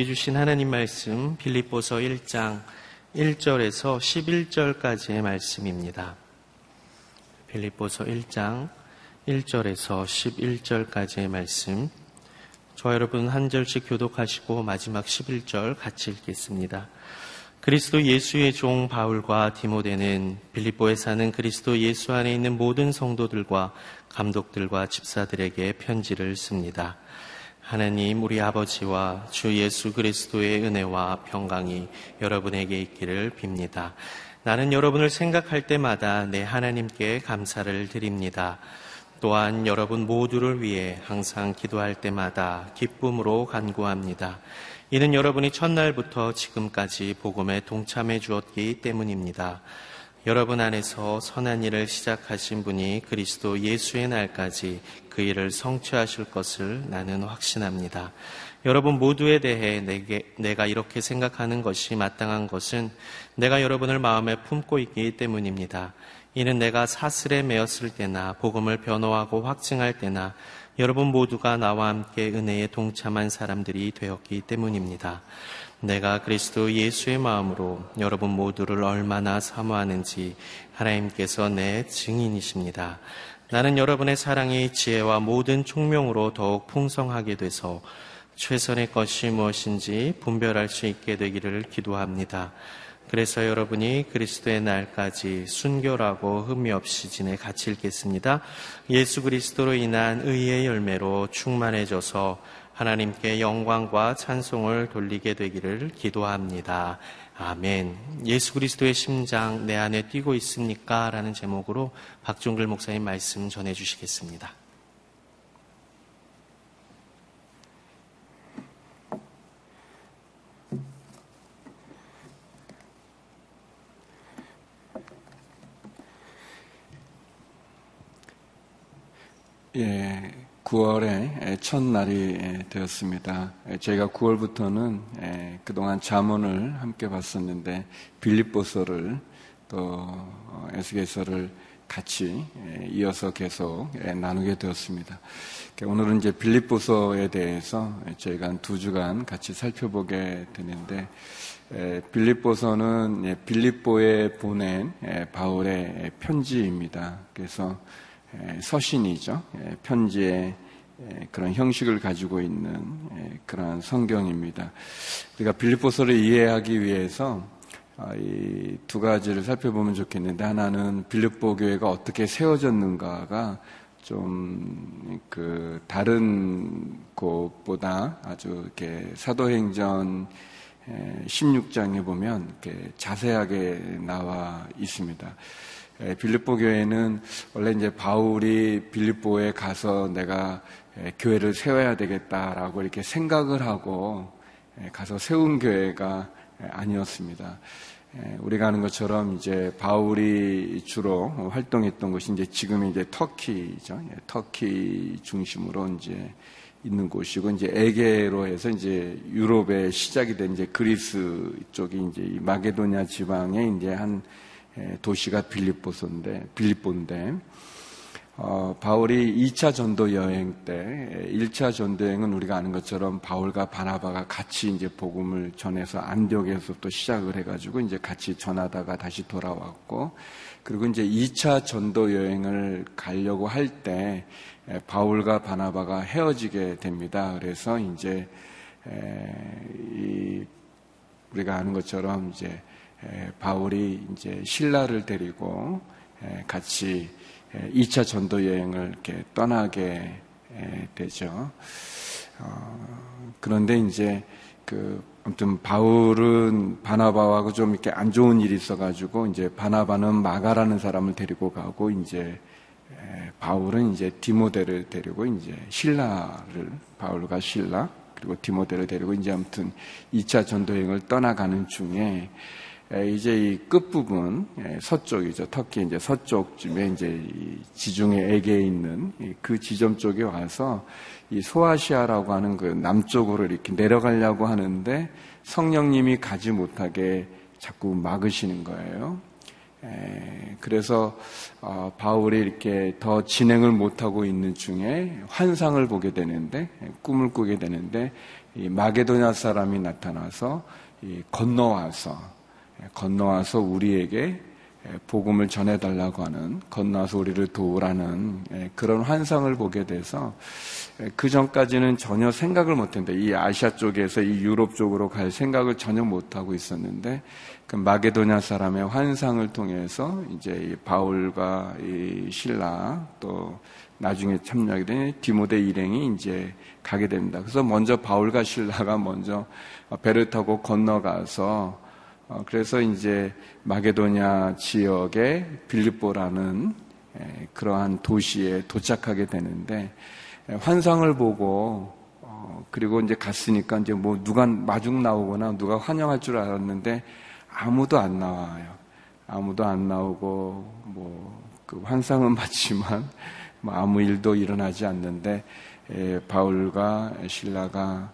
우리에게 주신 하나님 말씀 빌립보서 1장 1절에서 11절까지의 말씀입니다. 빌립보서 1장 1절에서 11절까지의 말씀, 저와 여러분 한 절씩 교독하시고 마지막 11절 같이 읽겠습니다. 그리스도 예수의 종 바울과 디모데는 빌립보에 사는 그리스도 예수 안에 있는 모든 성도들과 감독들과 집사들에게 편지를 씁니다. 하나님 우리 아버지와 주 예수 그리스도의 은혜와 평강이 여러분에게 있기를 빕니다. 나는 여러분을 생각할 때마다 내 하나님께 감사를 드립니다. 또한 여러분 모두를 위해 항상 기도할 때마다 기쁨으로 간구합니다. 이는 여러분이 첫날부터 지금까지 복음에 동참해 주었기 때문입니다. 여러분 안에서 선한 일을 시작하신 분이 그리스도 예수의 날까지 그 일을 성취하실 것을 나는 확신합니다. 여러분 모두에 대해 내가 이렇게 생각하는 것이 마땅한 것은 내가 여러분을 마음에 품고 있기 때문입니다. 이는 내가 사슬에 매었을 때나 복음을 변호하고 확증할 때나 여러분 모두가 나와 함께 은혜에 동참한 사람들이 되었기 때문입니다. 내가 그리스도 예수의 마음으로 여러분 모두를 얼마나 사모하는지 하나님께서 내 증인이십니다. 나는 여러분의 사랑이 지혜와 모든 총명으로 더욱 풍성하게 돼서 최선의 것이 무엇인지 분별할 수 있게 되기를 기도합니다. 그래서 여러분이 그리스도의 날까지 순결하고 흠이 없이 지내, 같이 읽겠습니다. 예수 그리스도로 인한 의의 열매로 충만해져서 하나님께 영광과 찬송을 돌리게 되기를 기도합니다. 아멘. 예수 그리스도의 심장 내 안에 뛰고 있습니까? 라는 제목으로 박종길 목사님 말씀 전해주시겠습니다. 예, 9월의 첫날이 되었습니다. 저희가 9월부터는 그동안 잠언을 함께 봤었는데 빌립보서를 또 에스겔서를 같이 이어서 계속 나누게 되었습니다. 오늘은 이제 빌립보서에 대해서 저희가 한 2주간 같이 살펴보게 되는데, 빌립보서는 빌립보에 보낸 바울의 편지입니다. 그래서 서신이죠. 편지의 그런 형식을 가지고 있는 그런 성경입니다. 우리가 빌립보서를 이해하기 위해서 이 두 가지를 살펴보면 좋겠는데, 하나는 빌립보 교회가 어떻게 세워졌는가가 좀 그 다른 곳보다 아주 이렇게 사도행전 16장에 보면 이렇게 자세하게 나와 있습니다. 빌립보 교회는 원래 이제 바울이 빌립보에 가서 내가 교회를 세워야 되겠다라고 이렇게 생각을 하고 가서 세운 교회가 아니었습니다. 우리가 아는 것처럼 이제 바울이 주로 활동했던 곳이 이제 지금 이제 터키죠. 터키 중심으로 이제 있는 곳이고, 이제 에게로 해서 이제 유럽의 시작이 된 이제 그리스 쪽이 이제 이 마게도냐 지방에 이제 한 도시가 빌립보인데, 바울이 2차 전도 여행 때, 1차 전도 여행은 우리가 아는 것처럼 바울과 바나바가 같이 이제 복음을 전해서 안디옥에서부터 시작을 해가지고 이제 같이 전하다가 다시 돌아왔고, 그리고 이제 2차 전도 여행을 가려고 할 때 바울과 바나바가 헤어지게 됩니다. 그래서 이제 우리가 아는 것처럼 이제 바울이 이제 신라를 데리고 같이 2차 전도 여행을 이렇게 떠나게 되죠. 그런데 이제 아무튼 바울은 바나바하고 좀 이렇게 안 좋은 일이 있어가지고 이제 바나바는 마가라는 사람을 데리고 가고, 이제 바울은 이제 디모데를 데리고 이제 바울과 신라 그리고 디모데를 데리고 이제 아무튼 2차 전도 여행을 떠나가는 중에 이제 이 끝부분, 서쪽이죠. 터키 이제 서쪽쯤에 이제 지중해 에게에 있는 그 지점 쪽에 와서 이 소아시아라고 하는 그 남쪽으로 이렇게 내려가려고 하는데 성령님이 가지 못하게 자꾸 막으시는 거예요. 그래서 바울이 이렇게 더 진행을 못하고 있는 중에 환상을 보게 되는데, 꿈을 꾸게 되는데, 이 마게도냐 사람이 나타나서 건너와서 우리에게 복음을 전해달라고 하는, 건너와서 우리를 도우라는 그런 환상을 보게 돼서 그 전까지는 전혀 생각을 못했는데, 이 아시아 쪽에서 이 유럽 쪽으로 갈 생각을 전혀 못하고 있었는데, 그 마게도냐 사람의 환상을 통해서 이제 이 바울과 이 실라, 또 나중에 참여하게 된 디모데 일행이 이제 가게 됩니다. 그래서 먼저 바울과 실라가 먼저 배를 타고 건너가서, 그래서 이제 마게도냐 지역의 빌립보라는 그러한 도시에 도착하게 되는데, 환상을 보고 그리고 이제 갔으니까 이제 뭐 누가 마중 나오거나 누가 환영할 줄 알았는데 아무도 안 나와요. 아무도 안 나오고 뭐 그 환상은 맞지만 뭐 아무 일도 일어나지 않는데, 바울과 실라가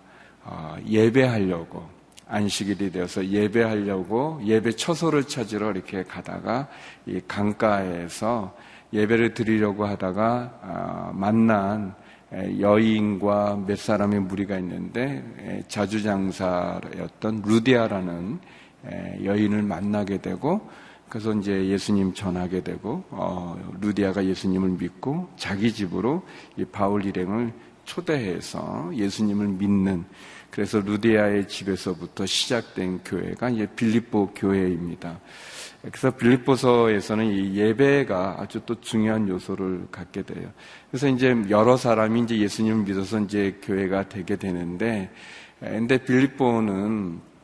예배하려고, 안식일이 되어서 예배하려고 예배 처소를 찾으러 이렇게 가다가 이 강가에서 예배를 드리려고 하다가 만난 여인과 몇 사람의 무리가 있는데, 자주장사였던 루디아라는 여인을 만나게 되고, 그래서 이제 예수님 전하게 되고, 루디아가 예수님을 믿고 자기 집으로 이 바울 일행을 초대해서 예수님을 믿는, 그래서 루디아의 집에서부터 시작된 교회가 이제 빌립보 교회입니다. 그래서 빌립보서에서는 이 예배가 아주 또 중요한 요소를 갖게 돼요. 그래서 이제 여러 사람이 이제 예수님을 믿어서 이제 교회가 되게 되는데, 근데 빌립보는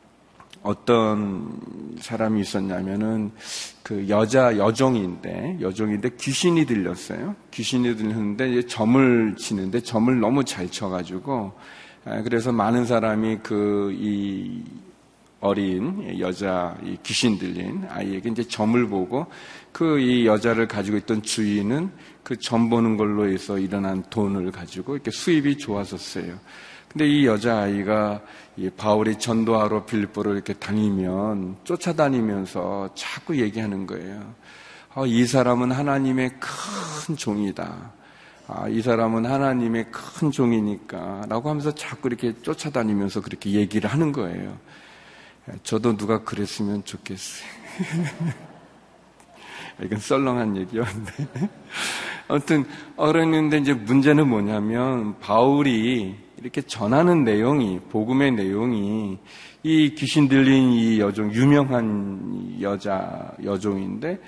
어떤 사람이 있었냐면은 그 여종인데 귀신이 들렸어요. 귀신이 들렸는데 이제 점을 치는데 점을 너무 잘 쳐가지고, 그래서 많은 사람이 그 이 어린 여자, 이 귀신 들린 아이에게 이제 점을 보고, 그 이 여자를 가지고 있던 주인은 그 점 보는 걸로 해서 일어난 돈을 가지고 이렇게 수입이 좋았었어요. 근데 이 여자아이가 이 바울이 전도하러 빌립보를 이렇게 쫓아다니면서 자꾸 얘기하는 거예요. 이 사람은 하나님의 큰 종이다. 이 사람은 하나님의 큰 종이니까. 라고 하면서 자꾸 이렇게 쫓아다니면서 그렇게 얘기를 하는 거예요. 저도 누가 그랬으면 좋겠어요. 이건 썰렁한 얘기였는데. 아무튼, 그랬는데 이제 문제는 뭐냐면, 바울이 이렇게 전하는 내용이, 복음의 내용이, 이 귀신 들린 이 여종, 유명한 여종인데,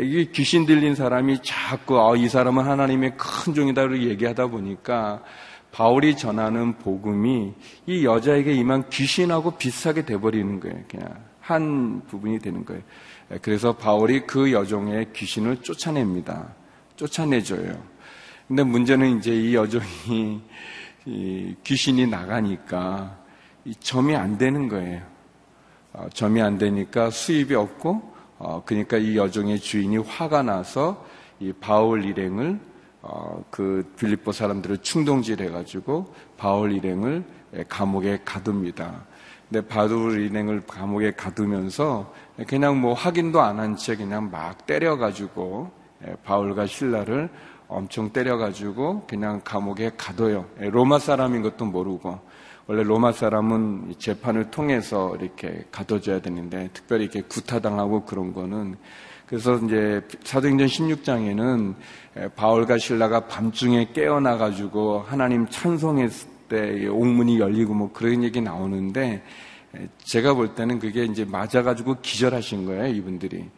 이 귀신 들린 사람이 자꾸 이 사람은 하나님의 큰 종이다 를 얘기하다 보니까, 바울이 전하는 복음이 이 여자에게 임한 귀신하고 비슷하게 돼버리는 거예요. 그냥 한 부분이 되는 거예요. 그래서 바울이 그 여종의 귀신을 쫓아내줘요. 근데 문제는 이제 이 여종이 이 귀신이 나가니까 이 점이 안 되는 거예요. 점이 안 되니까 수입이 없고, 그러니까 이 여종의 주인이 화가 나서 이 바울 일행을, 그 빌립보 사람들을 충동질해가지고 바울 일행을 감옥에 가둡니다. 근데 바울 일행을 감옥에 가두면서 그냥 뭐 확인도 안 한 채 그냥 막 때려가지고, 바울과 실라를 엄청 때려가지고 그냥 감옥에 가둬요. 로마 사람인 것도 모르고, 원래 로마 사람은 재판을 통해서 이렇게 가둬줘야 되는데, 특별히 이렇게 구타당하고 그런 거는. 그래서 이제 사도행전 16장에는 바울과 실라가 밤중에 깨어나가지고 하나님 찬송했을 때 옥문이 열리고 뭐 그런 얘기 나오는데, 제가 볼 때는 그게 이제 맞아가지고 기절하신 거예요. 이분들이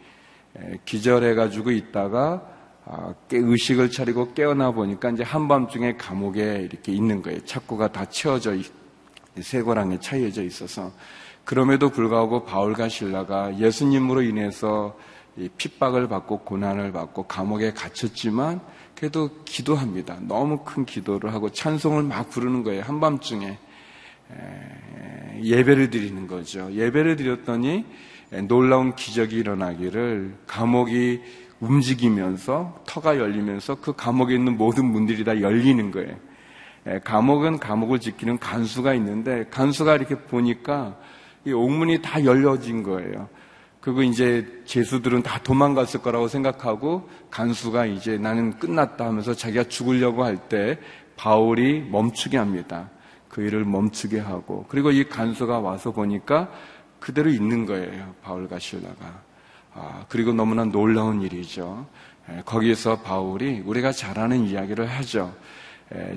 기절해가지고 있다가 의식을 차리고 깨어나 보니까 이제 한밤중에 감옥에 이렇게 있는 거예요. 창고가 다 채워져 쇠고랑에 차여져 있어서. 그럼에도 불구하고 바울과 실라가 예수님으로 인해서 핍박을 받고 고난을 받고 감옥에 갇혔지만, 그래도 기도합니다. 너무 큰 기도를 하고 찬송을 막 부르는 거예요. 한밤중에 예배를 드리는 거죠. 예배를 드렸더니 놀라운 기적이 일어나기를, 감옥이 움직이면서 터가 열리면서 그 감옥에 있는 모든 문들이 다 열리는 거예요. 감옥은 감옥을 지키는 간수가 있는데, 간수가 이렇게 보니까 이 옥문이 다 열려진 거예요. 그리고 이제 죄수들은 다 도망갔을 거라고 생각하고, 간수가 이제 나는 끝났다 하면서 자기가 죽으려고 할 때 바울이 멈추게 합니다. 그 일을 멈추게 하고, 그리고 이 간소가 와서 보니까 그대로 있는 거예요. 바울 가실라가. 그리고 너무나 놀라운 일이죠. 거기에서 바울이 우리가 잘 아는 이야기를 하죠.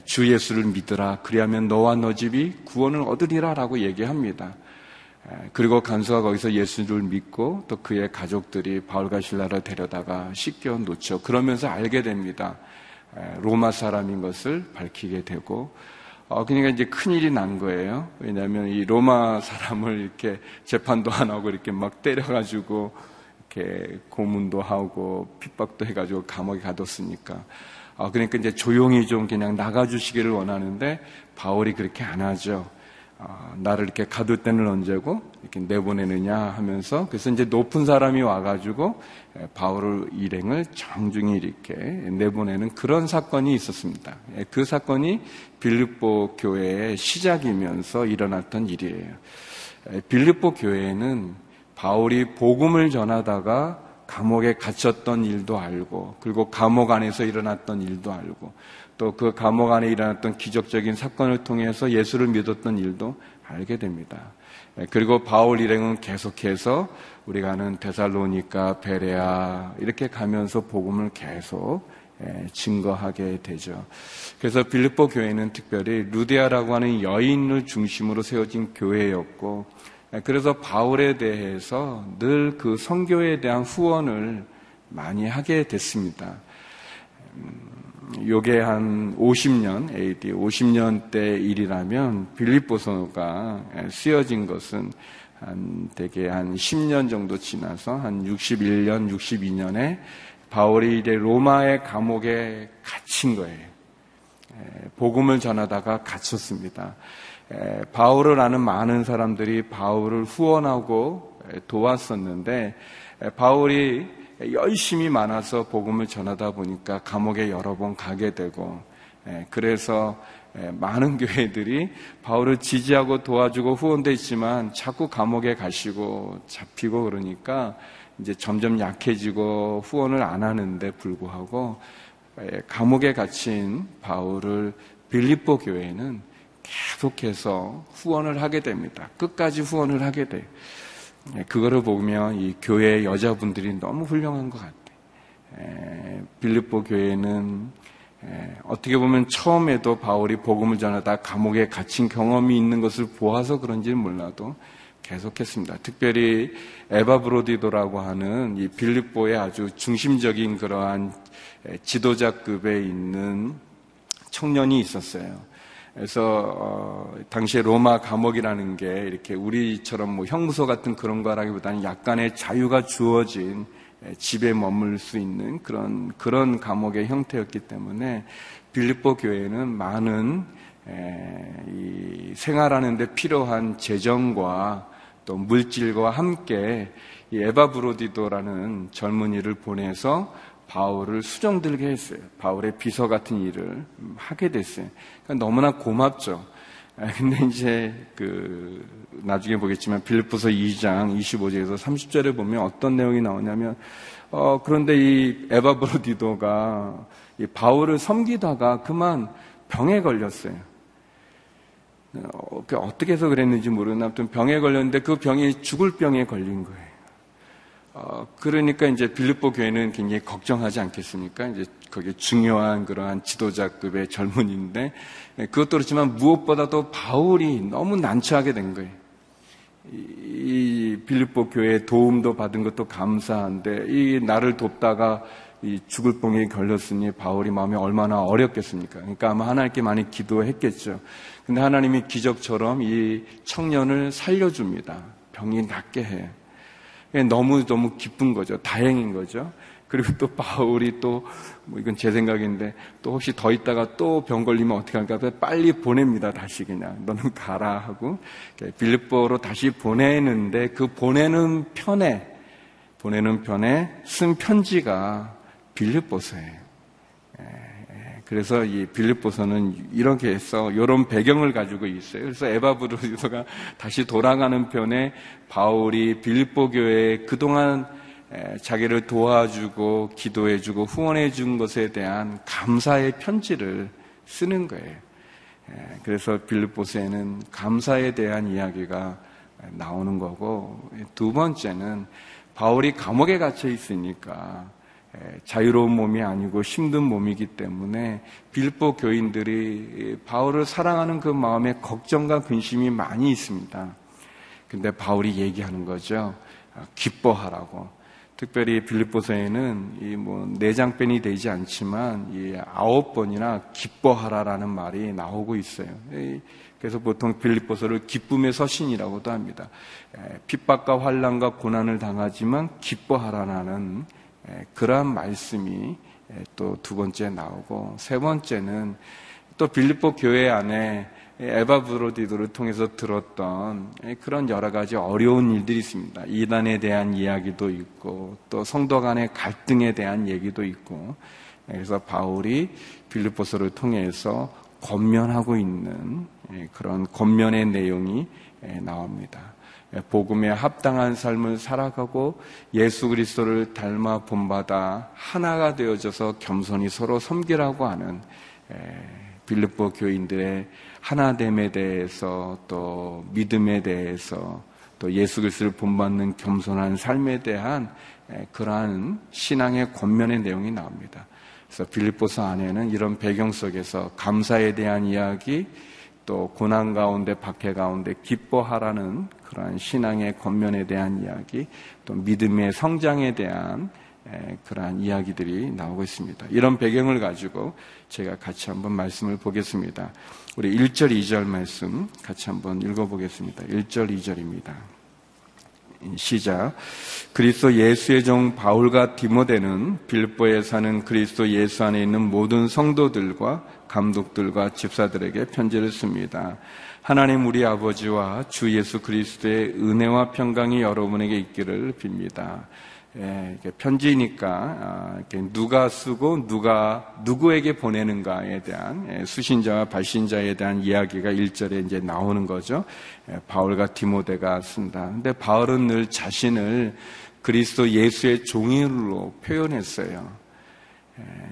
주 예수를 믿으라, 그리하면 너와 너 집이 구원을 얻으리라 라고 얘기합니다. 그리고 간수가 거기서 예수를 믿고 또 그의 가족들이 바울가실라를 데려다가 씻겨 놓죠. 그러면서 알게 됩니다. 로마 사람인 것을 밝히게 되고, 그러니까 이제 큰일이 난 거예요. 왜냐하면 이 로마 사람을 이렇게 재판도 안 하고 이렇게 막 때려가지고 이렇게 고문도 하고 핍박도 해가지고 감옥에 가뒀으니까. 그러니까 이제 조용히 좀 그냥 나가주시기를 원하는데 바울이 그렇게 안 하죠. 나를 이렇게 가둘 때는 언제고 이렇게 내보내느냐 하면서, 그래서 이제 높은 사람이 와가지고 바울의 일행을 정중히 이렇게 내보내는 그런 사건이 있었습니다. 그 사건이 빌립보 교회의 시작이면서 일어났던 일이에요. 빌립보 교회는 바울이 복음을 전하다가 감옥에 갇혔던 일도 알고, 그리고 감옥 안에서 일어났던 일도 알고, 또 그 감옥 안에 일어났던 기적적인 사건을 통해서 예수를 믿었던 일도 알게 됩니다. 그리고 바울 일행은 계속해서 우리가 아는 데살로니가, 베레아 이렇게 가면서 복음을 계속 증거하게 되죠. 그래서 빌립보 교회는 특별히 루디아라고 하는 여인을 중심으로 세워진 교회였고, 그래서 바울에 대해서 늘 그 선교에 대한 후원을 많이 하게 됐습니다. 요게 한 50년, AD 50년 대 일이라면 빌립보서가 쓰여진 것은 한 대개 한 10년 정도 지나서 한 61년, 62년에 바울이 이제 로마의 감옥에 갇힌 거예요. 복음을 전하다가 갇혔습니다. 바울을 아는 많은 사람들이 바울을 후원하고 도왔었는데, 바울이 열심이 많아서 복음을 전하다 보니까 감옥에 여러 번 가게 되고, 그래서 많은 교회들이 바울을 지지하고 도와주고 후원됐지만 자꾸 감옥에 가시고 잡히고, 그러니까 이제 점점 약해지고 후원을 안 하는데 불구하고 감옥에 갇힌 바울을 빌립보 교회는 계속해서 후원을 하게 됩니다. 끝까지 후원을 하게 돼요. 그거를 보면 이 교회의 여자분들이 너무 훌륭한 것 같아요. 빌립보 교회는 어떻게 보면 처음에도 바울이 복음을 전하다 감옥에 갇힌 경험이 있는 것을 보아서 그런지는 몰라도 계속했습니다. 특별히 에바 브로디도라고 하는 이 빌립보의 아주 중심적인 그러한 지도자급에 있는 청년이 있었어요. 그래서 당시에 로마 감옥이라는 게 이렇게 우리처럼 뭐 형무소 같은 그런 거라기보다는 약간의 자유가 주어진 집에 머물 수 있는 그런 감옥의 형태였기 때문에 빌립보 교회는 많은 이 생활하는 데 필요한 재정과 또 물질과 함께 이 에바 브로디도라는 젊은이를 보내서 바울을 수종들게 했어요. 바울의 비서 같은 일을 하게 됐어요. 그러니까 너무나 고맙죠. 근데 이제 나중에 보겠지만 빌립보서 2장 25절에서 30절에 보면 어떤 내용이 나오냐면, 그런데 이 에바 브로디도가 이 바울을 섬기다가 그만 병에 걸렸어요. 어떻게 해서 그랬는지 모르나, 아무튼 병에 걸렸는데 그 병이 죽을 병에 걸린 거예요. 그러니까 이제 빌립보 교회는 굉장히 걱정하지 않겠습니까? 이제 거기에 중요한 그러한 지도자급의 젊은인데, 그것도 그렇지만 무엇보다도 바울이 너무 난처하게 된 거예요. 이 빌립보 교회의 도움도 받은 것도 감사한데, 이 나를 돕다가 이 죽을 병에 걸렸으니 바울이 마음이 얼마나 어렵겠습니까? 그러니까 아마 하나님께 많이 기도했겠죠. 근데 하나님이 기적처럼 이 청년을 살려줍니다. 병이 낫게 해요. 너무너무 기쁜 거죠. 다행인 거죠. 그리고 또 바울이 또, 뭐 이건 제 생각인데, 또 혹시 더 있다가 또 병 걸리면 어떻게 할까? 빨리 보냅니다. 다시 그냥. 너는 가라 하고. 빌립보로 다시 보내는데, 그 보내는 편에 쓴 편지가 빌립보서예요. 그래서 이 빌립보서는 이렇게 해서 이런 배경을 가지고 있어요. 그래서 에바 브로디도가 다시 돌아가는 편에 바울이 빌립보 교회에 그동안 자기를 도와주고 기도해주고 후원해준 것에 대한 감사의 편지를 쓰는 거예요. 그래서 빌립보서에는 감사에 대한 이야기가 나오는 거고, 두 번째는 바울이 감옥에 갇혀 있으니까 자유로운 몸이 아니고 힘든 몸이기 때문에 빌립보 교인들이 바울을 사랑하는 그 마음에 걱정과 근심이 많이 있습니다. 근데 바울이 얘기하는 거죠. 기뻐하라고. 특별히 빌립보서에는 이 뭐 4장편이 되지 않지만 이 9번이나 기뻐하라라는 말이 나오고 있어요. 그래서 보통 빌립보서를 기쁨의 서신이라고도 합니다. 핍박과 환난과 고난을 당하지만 기뻐하라라는 그러한 말씀이 또 두 번째 나오고, 세 번째는 또 빌립보 교회 안에 에바 브로디도를 통해서 들었던 그런 여러 가지 어려운 일들이 있습니다. 이단에 대한 이야기도 있고 또 성도 간의 갈등에 대한 얘기도 있고, 그래서 바울이 빌립보서를 통해서 권면하고 있는 그런 권면의 내용이 나옵니다. 복음에 합당한 삶을 살아가고 예수 그리스도를 닮아 본받아 하나가 되어져서 겸손히 서로 섬기라고 하는 빌립보 교인들의 하나됨에 대해서, 또 믿음에 대해서, 또 예수 그리스도를 본받는 겸손한 삶에 대한 그러한 신앙의 권면의 내용이 나옵니다. 그래서 빌립보서 안에는 이런 배경 속에서 감사에 대한 이야기, 또 고난 가운데 박해 가운데 기뻐하라는 그러한 신앙의 권면에 대한 이야기, 또 믿음의 성장에 대한 그러한 이야기들이 나오고 있습니다. 이런 배경을 가지고 제가 같이 한번 말씀을 보겠습니다. 우리 1절 2절 말씀 같이 한번 읽어보겠습니다. 1절 2절입니다. 시작. 그리스도 예수의 종 바울과 디모데는 빌립보에 사는 그리스도 예수 안에 있는 모든 성도들과 감독들과 집사들에게 편지를 씁니다. 하나님 우리 아버지와 주 예수 그리스도의 은혜와 평강이 여러분에게 있기를 빕니다. 예, 이게 편지니까 이렇게 누가 쓰고 누가 누구에게 보내는가에 대한 수신자와 발신자에 대한 이야기가 1절에 이제 나오는 거죠. 바울과 디모데가 쓴다. 근데 바울은 늘 자신을 그리스도 예수의 종으로 표현했어요.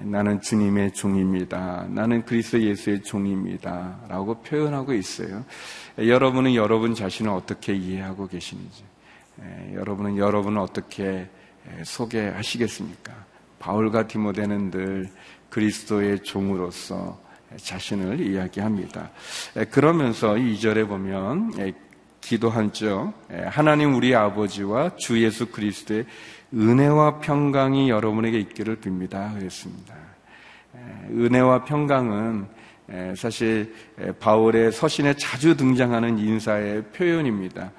나는 주님의 종입니다. 나는 그리스도 예수의 종입니다. 라고 표현하고 있어요. 여러분은 여러분 자신을 어떻게 이해하고 계시는지, 여러분은 어떻게 소개하시겠습니까? 바울과 디모데는 늘 그리스도의 종으로서 자신을 이야기합니다. 그러면서 2절에 보면 기도하죠. 하나님 우리 아버지와 주 예수 그리스도의 은혜와 평강이 여러분에게 있기를 빕니다. 그랬습니다. 은혜와 평강은 사실 바울의 서신에 자주 등장하는 인사의 표현입니다.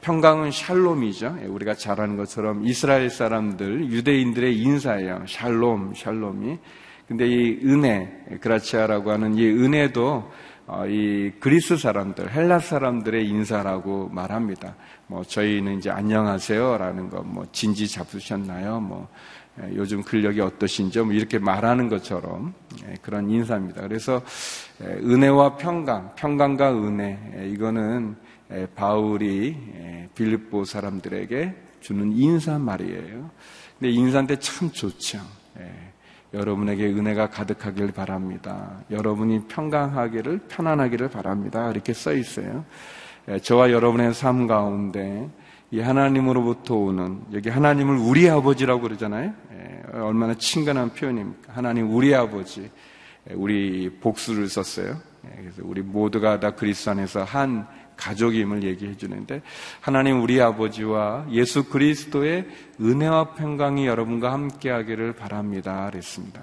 평강은 샬롬이죠. 우리가 잘 아는 것처럼 이스라엘 사람들, 유대인들의 인사예요. 샬롬, 샬롬이. 근데 이 은혜, 그라치아라고 하는 이 은혜도 이 그리스 사람들, 헬라 사람들의 인사라고 말합니다. 뭐 저희는 이제 안녕하세요라는 거, 뭐 진지 잡수셨나요? 뭐 요즘 근력이 어떠신지요? 뭐 이렇게 말하는 것처럼 그런 인사입니다. 그래서 은혜와 평강, 평강과 은혜, 이거는 바울이 빌립보 사람들에게 주는 인사말이에요. 근데 인사인데 참 좋죠. 여러분에게 은혜가 가득하길 바랍니다. 여러분이 평강하기를, 편안하기를 바랍니다. 이렇게 써 있어요. 저와 여러분의 삶 가운데 이 하나님으로부터 오는, 여기 하나님을 우리 아버지라고 그러잖아요. 얼마나 친근한 표현입니까? 하나님 우리 아버지, 우리 복수를 썼어요. 그래서 우리 모두가 다 그리스도 안에서 한 가족임을 얘기해 주는데, 하나님 우리 아버지와 예수 그리스도의 은혜와 평강이 여러분과 함께 하기를 바랍니다. 그랬습니다.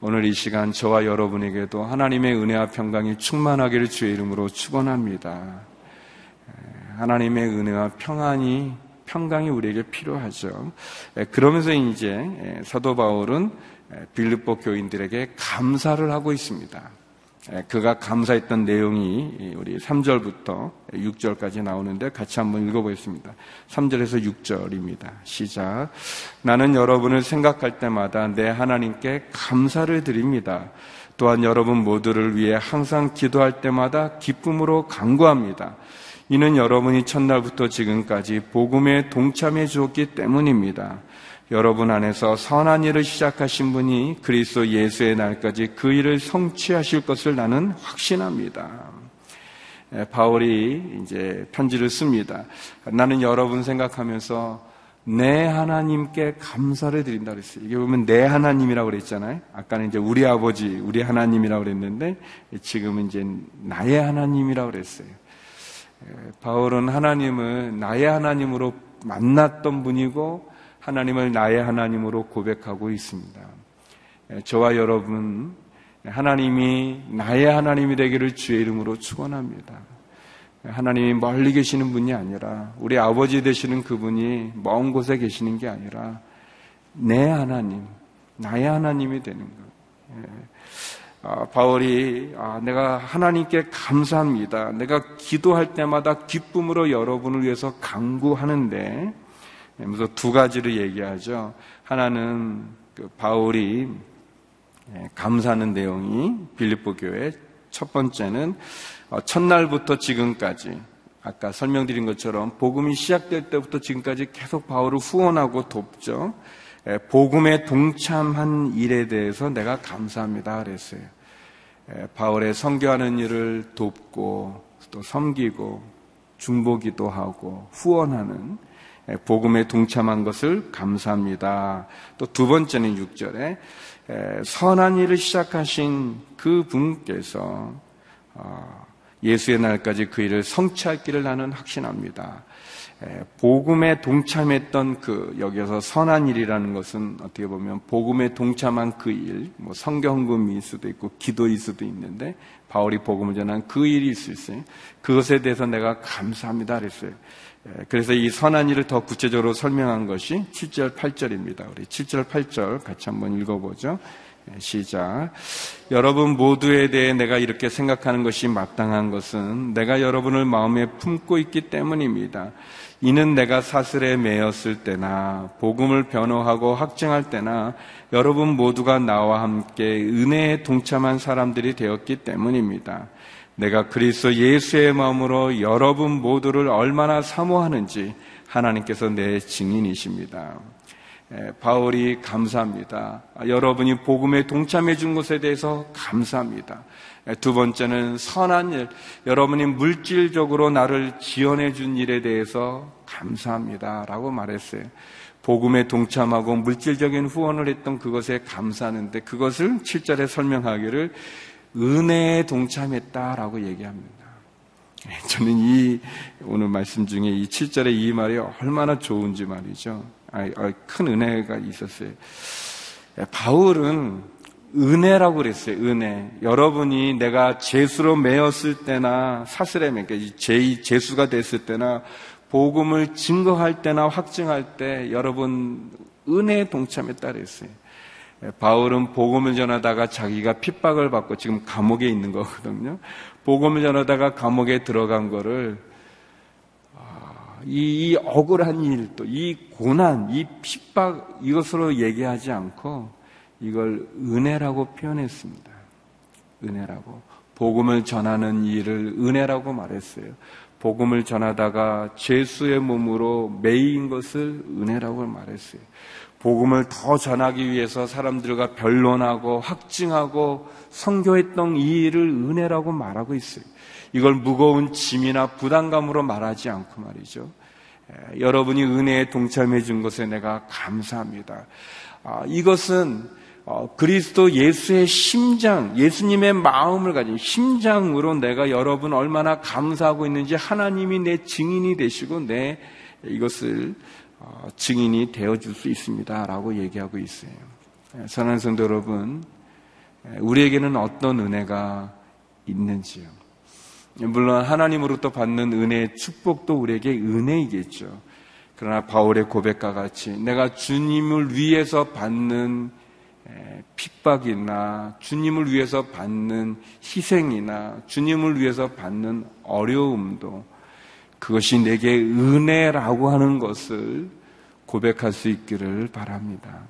오늘 이 시간 저와 여러분에게도 하나님의 은혜와 평강이 충만하기를 주의 이름으로 축원합니다. 하나님의 은혜와 평안이, 평강이 우리에게 필요하죠. 그러면서 이제 사도 바울은 빌립보 교인들에게 감사를 하고 있습니다. 그가 감사했던 내용이 우리 3절부터 6절까지 나오는데 같이 한번 읽어보겠습니다. 3절에서 6절입니다. 시작. 나는 여러분을 생각할 때마다 내 하나님께 감사를 드립니다. 또한 여러분 모두를 위해 항상 기도할 때마다 기쁨으로 간구합니다. 이는 여러분이 첫날부터 지금까지 복음에 동참해 주었기 때문입니다. 여러분 안에서 선한 일을 시작하신 분이 그리스도 예수의 날까지 그 일을 성취하실 것을 나는 확신합니다. 바울이 이제 편지를 씁니다. 나는 여러분 생각하면서 내 하나님께 감사를 드린다 그랬어요. 이게 보면 내 하나님이라고 그랬잖아요. 아까는 이제 우리 아버지, 우리 하나님이라고 그랬는데 지금은 이제 나의 하나님이라고 그랬어요. 바울은 하나님을 나의 하나님으로 만났던 분이고 하나님을 나의 하나님으로 고백하고 있습니다. 저와 여러분, 하나님이 나의 하나님이 되기를 주의 이름으로 축원합니다. 하나님이 멀리 계시는 분이 아니라 우리 아버지 되시는 그분이 먼 곳에 계시는 게 아니라 내 하나님, 나의 하나님이 되는 거예요. 바울이 내가 하나님께 감사합니다. 내가 기도할 때마다 기쁨으로 여러분을 위해서 강구하는데 그래서 두 가지를 얘기하죠. 하나는 바울이 감사하는 내용이 빌립보 교회 첫 번째는 첫날부터 지금까지 아까 설명드린 것처럼 복음이 시작될 때부터 지금까지 계속 바울을 후원하고 돕죠. 복음에 동참한 일에 대해서 내가 감사합니다 그랬어요. 바울의 선교하는 일을 돕고 또 섬기고 중보기도 하고 후원하는 복음에 동참한 것을 감사합니다. 또 두 번째는 6절에 선한 일을 시작하신 그 분께서 예수의 날까지 그 일을 성취했기를 나는 확신합니다. 복음에 동참했던 여기에서 선한 일이라는 것은 어떻게 보면 복음에 동참한 그 일, 뭐 성경금일 수도 있고 기도일 수도 있는데 바울이 복음을 전한 그 일이 있을 때 그것에 대해서 내가 감사합니다 그랬어요. 그래서 이 선한 일을 더 구체적으로 설명한 것이 7절, 8절입니다. 우리 7절, 8절 같이 한번 읽어보죠. 시작. 여러분 모두에 대해 내가 이렇게 생각하는 것이 마땅한 것은 내가 여러분을 마음에 품고 있기 때문입니다. 이는 내가 사슬에 매였을 때나 복음을 변호하고 확증할 때나 여러분 모두가 나와 함께 은혜에 동참한 사람들이 되었기 때문입니다. 내가 그리스도 예수의 마음으로 여러분 모두를 얼마나 사모하는지 하나님께서 내 증인이십니다. 바울이 감사합니다. 여러분이 복음에 동참해 준 것에 대해서 감사합니다. 두 번째는 선한 일, 여러분이 물질적으로 나를 지원해 준 일에 대해서 감사합니다 라고 말했어요. 복음에 동참하고 물질적인 후원을 했던 그것에 감사하는데 그것을 7절에 설명하기를 은혜에 동참했다라고 얘기합니다. 저는 오늘 말씀 중에 이 7절의 이 말이 얼마나 좋은지 말이죠. 큰 은혜가 있었어요. 바울은 은혜라고 그랬어요. 은혜. 여러분이 내가 죄수로 매였을 때나 사슬에 매니까 죄수가 됐을 때나 복음을 증거할 때나 확증할 때 여러분 은혜에 동참했다 그랬어요. 바울은 복음을 전하다가 자기가 핍박을 받고 지금 감옥에 있는 거거든요. 복음을 전하다가 감옥에 들어간 거를 이 억울한 일, 또 이 고난, 이 핍박 이것으로 얘기하지 않고 이걸 은혜라고 표현했습니다. 은혜라고. 복음을 전하는 일을 은혜라고 말했어요. 복음을 전하다가 죄수의 몸으로 매인 것을 은혜라고 말했어요. 복음을 더 전하기 위해서 사람들과 변론하고 확증하고 선교했던 이 일을 은혜라고 말하고 있어요. 이걸 무거운 짐이나 부담감으로 말하지 않고 말이죠. 여러분이 은혜에 동참해 준 것에 내가 감사합니다. 이것은 그리스도 예수의 심장, 예수님의 마음을 가진 심장으로 내가 여러분 얼마나 감사하고 있는지 하나님이 내 증인이 되시고 이것을 증인이 되어줄 수 있습니다 라고 얘기하고 있어요. 선한 성도 여러분, 우리에게는 어떤 은혜가 있는지요? 물론 하나님으로부터 받는 은혜의 축복도 우리에게 은혜이겠죠. 그러나 바울의 고백과 같이 내가 주님을 위해서 받는 핍박이나 주님을 위해서 받는 희생이나 주님을 위해서 받는 어려움도 그것이 내게 은혜라고 하는 것을 고백할 수 있기를 바랍니다.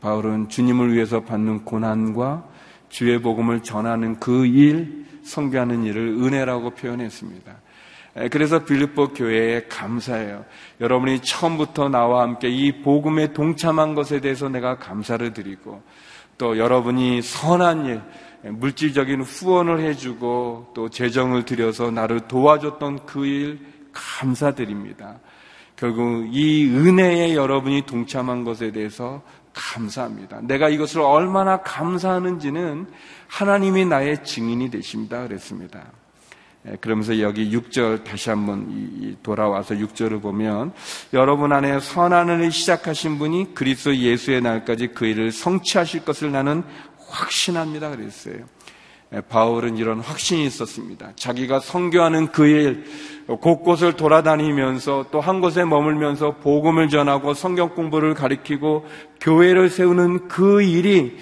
바울은 주님을 위해서 받는 고난과 주의 복음을 전하는 그 일, 선교하는 일을 은혜라고 표현했습니다. 그래서 빌립보 교회에 감사해요. 여러분이 처음부터 나와 함께 이 복음에 동참한 것에 대해서 내가 감사를 드리고, 또 여러분이 선한 일, 물질적인 후원을 해주고 또 재정을 들여서 나를 도와줬던 그 일 감사드립니다. 결국 이 은혜에 여러분이 동참한 것에 대해서 감사합니다. 내가 이것을 얼마나 감사하는지는 하나님이 나의 증인이 되십니다 그랬습니다. 그러면서 여기 6절 다시 한번 돌아와서 6절을 보면, 여러분 안에 선한 일을 시작하신 분이 그리스도 예수의 날까지 그 일을 성취하실 것을 나는 확신합니다 그랬어요. 바울은 이런 확신이 있었습니다. 자기가 선교하는 그 일, 곳곳을 돌아다니면서 또 한 곳에 머물면서 복음을 전하고 성경 공부를 가리키고 교회를 세우는 그 일이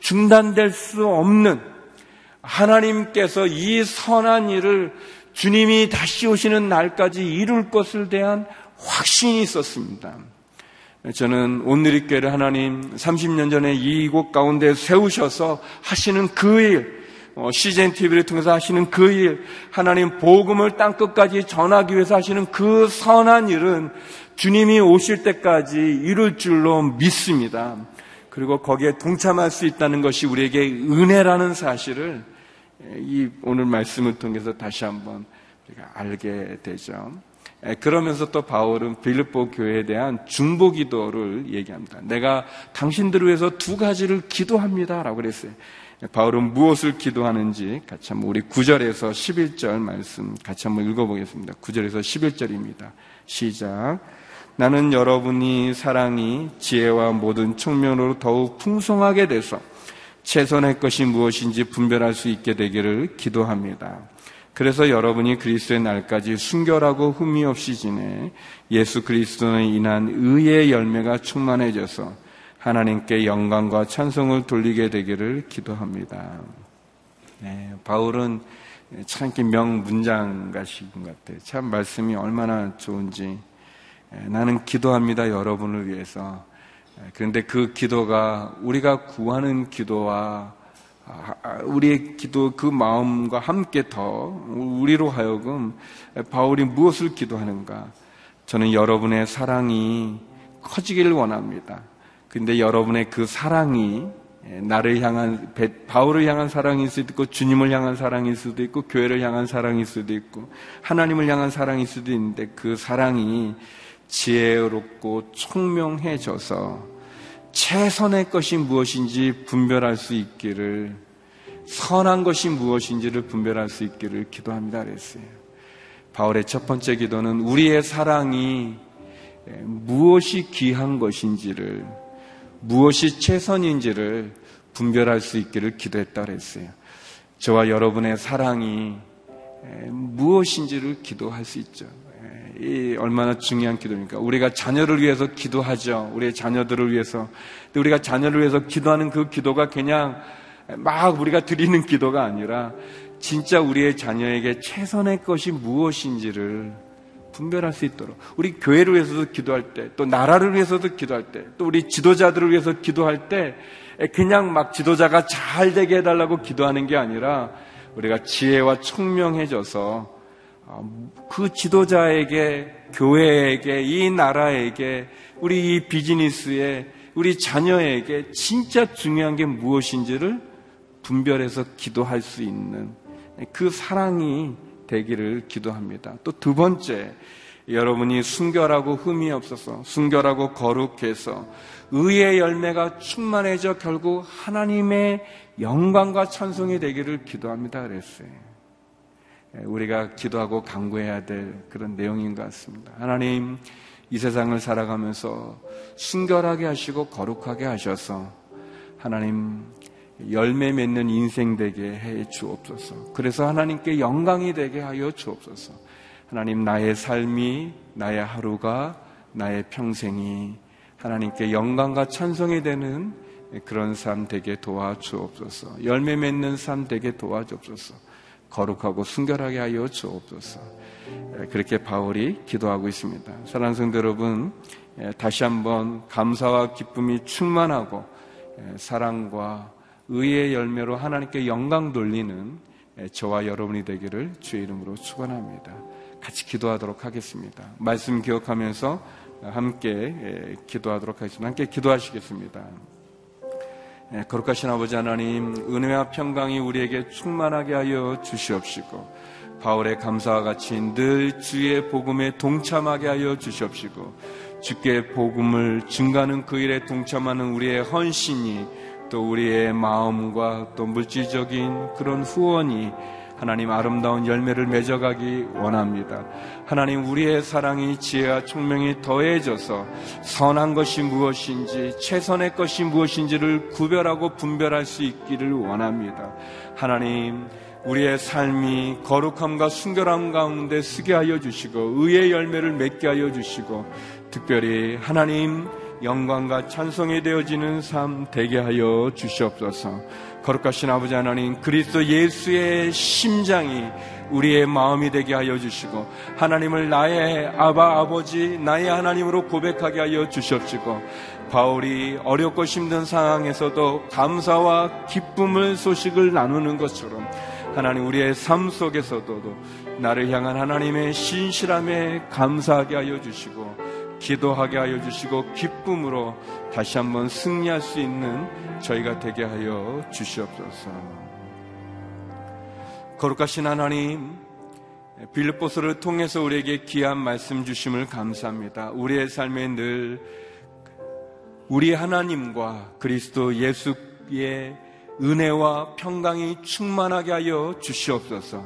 중단될 수 없는, 하나님께서 이 선한 일을 주님이 다시 오시는 날까지 이룰 것을 대한 확신이 있었습니다. 저는 온누리교회를 하나님 30년 전에 이곳 가운데 세우셔서 하시는 그 일, CGN TV를 통해서 하시는 그 일, 하나님 복음을 땅끝까지 전하기 위해서 하시는 그 선한 일은 주님이 오실 때까지 이룰 줄로 믿습니다. 그리고 거기에 동참할 수 있다는 것이 우리에게 은혜라는 사실을 이 오늘 말씀을 통해서 다시 한번 우리가 알게 되죠. 그러면서 또 바울은 빌립보 교회에 대한 중보 기도를 얘기합니다. 내가 당신들을 위해서 두 가지를 기도합니다 라고 그랬어요. 바울은 무엇을 기도하는지 같이 한번 우리 9절에서 11절 말씀 같이 한번 읽어보겠습니다. 9절에서 11절입니다. 시작. 나는 여러분이 사랑이 지혜와 모든 측면으로 더욱 풍성하게 돼서 최선의 것이 무엇인지 분별할 수 있게 되기를 기도합니다. 그래서 여러분이 그리스도의 날까지 순결하고 흠이 없이 지내 예수 그리스도로 인한 의의 열매가 충만해져서 하나님께 영광과 찬송을 돌리게 되기를 기도합니다. 네, 바울은 참 명문장가신 것 같아요. 참 말씀이 얼마나 좋은지. 나는 기도합니다 여러분을 위해서. 그런데 그 기도가 우리가 구하는 기도와 우리의 기도 그 마음과 함께 더 우리로 하여금 바울이 무엇을 기도하는가? 저는 여러분의 사랑이 커지기를 원합니다. 근데 여러분의 그 사랑이 나를 향한, 바울을 향한 사랑일 수도 있고 주님을 향한 사랑일 수도 있고 교회를 향한 사랑일 수도 있고 하나님을 향한 사랑일 수도 있는데, 그 사랑이 지혜롭고 총명해져서 최선의 것이 무엇인지 분별할 수 있기를, 선한 것이 무엇인지를 분별할 수 있기를 기도합니다 그랬어요. 바울의 첫 번째 기도는 우리의 사랑이 무엇이 귀한 것인지를, 무엇이 최선인지를 분별할 수 있기를 기도했다 그랬어요. 저와 여러분의 사랑이 무엇인지를 기도할 수 있죠. 이 얼마나 중요한 기도입니까? 우리가 자녀를 위해서 기도하죠. 우리의 자녀들을 위해서. 근데 우리가 자녀를 위해서 기도하는 그 기도가 그냥 막 우리가 드리는 기도가 아니라 진짜 우리의 자녀에게 최선의 것이 무엇인지를 분별할 수 있도록, 우리 교회를 위해서도 기도할 때, 또 나라를 위해서도 기도할 때, 또 우리 지도자들을 위해서 기도할 때 그냥 막 지도자가 잘 되게 해달라고 기도하는 게 아니라 우리가 지혜와 총명해져서 그 지도자에게, 교회에게, 이 나라에게, 우리 이 비즈니스에, 우리 자녀에게 진짜 중요한 게 무엇인지를 분별해서 기도할 수 있는 그 사랑이 되기를 기도합니다. 또 두 번째, 여러분이 순결하고 흠이 없어서, 순결하고 거룩해서 의의 열매가 충만해져 결국 하나님의 영광과 찬송이 되기를 기도합니다 그랬어요. 우리가 기도하고 간구해야 될 그런 내용인 것 같습니다. 하나님, 이 세상을 살아가면서 순결하게 하시고 거룩하게 하셔서 하나님 열매 맺는 인생 되게 해 주옵소서. 그래서 하나님께 영광이 되게 하여 주옵소서. 하나님, 나의 삶이, 나의 하루가, 나의 평생이 하나님께 영광과 찬송이 되는 그런 삶 되게 도와주옵소서. 열매 맺는 삶 되게 도와주옵소서. 거룩하고 순결하게 하여 주옵소서. 그렇게 바울이 기도하고 있습니다. 사랑하는 성도 여러분, 다시 한번 감사와 기쁨이 충만하고 사랑과 의의 열매로 하나님께 영광 돌리는 저와 여러분이 되기를 주의 이름으로 축원합니다. 같이 기도하도록 하겠습니다. 말씀 기억하면서 함께 기도하도록 하겠습니다. 함께 기도하시겠습니다. 거룩하신 아버지 하나님, 은혜와 평강이 우리에게 충만하게 하여 주시옵시고, 바울의 감사와 같이 늘 주의 복음에 동참하게 하여 주시옵시고, 주께 복음을 증가하는 그 일에 동참하는 우리의 헌신이, 또 우리의 마음과 또 물질적인 그런 후원이 하나님 아름다운 열매를 맺어가기 원합니다. 하나님, 우리의 사랑이 지혜와 총명이 더해져서 선한 것이 무엇인지 최선의 것이 무엇인지를 구별하고 분별할 수 있기를 원합니다. 하나님, 우리의 삶이 거룩함과 순결함 가운데 쓰게 하여 주시고, 의의 열매를 맺게 하여 주시고, 특별히 하나님 영광과 찬송이 되어지는 삶 되게 하여 주시옵소서. 거룩하신 아버지 하나님, 그리스도 예수의 심장이 우리의 마음이 되게 하여 주시고, 하나님을 나의 아바 아버지, 나의 하나님으로 고백하게 하여 주시옵시고, 바울이 어렵고 힘든 상황에서도 감사와 기쁨을 소식을 나누는 것처럼 하나님 우리의 삶 속에서도 나를 향한 하나님의 신실함에 감사하게 하여 주시고, 기도하게 하여 주시고, 기쁨으로 다시 한번 승리할 수 있는 저희가 되게 하여 주시옵소서. 거룩하신 하나님, 빌립보서를 통해서 우리에게 귀한 말씀 주심을 감사합니다. 우리의 삶에 늘 우리 하나님과 그리스도 예수의 은혜와 평강이 충만하게 하여 주시옵소서.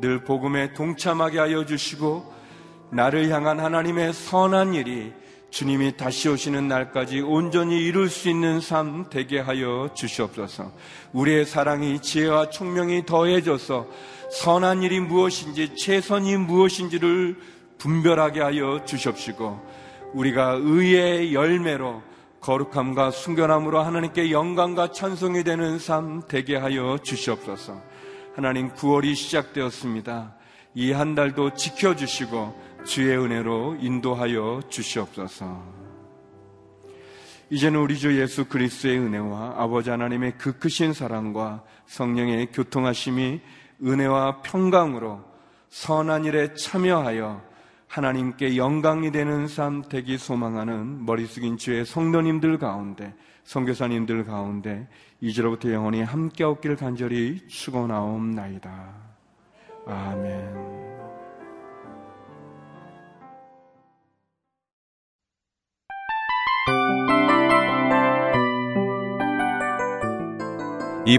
늘 복음에 동참하게 하여 주시고, 나를 향한 하나님의 선한 일이 주님이 다시 오시는 날까지 온전히 이룰 수 있는 삶 되게 하여 주시옵소서. 우리의 사랑이 지혜와 총명이 더해져서 선한 일이 무엇인지 최선이 무엇인지를 분별하게 하여 주시옵시고, 우리가 의의 열매로 거룩함과 순결함으로 하나님께 영광과 찬송이 되는 삶 되게 하여 주시옵소서. 하나님, 9월이 시작되었습니다. 이 한 달도 지켜주시고 주의 은혜로 인도하여 주시옵소서. 이제는 우리 주 예수 그리스도의 은혜와 아버지 하나님의 그 크신 사랑과 성령의 교통하심이 은혜와 평강으로 선한 일에 참여하여 하나님께 영광이 되는 삶 되기 소망하는 머리 숙인 주의 성도님들 가운데, 선교사님들 가운데 이제로부터 영원히 함께 없기를 간절히 축원하옵나이다. 아멘. 이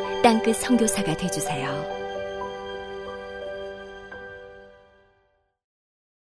땅끝 선교사가 되어주세요.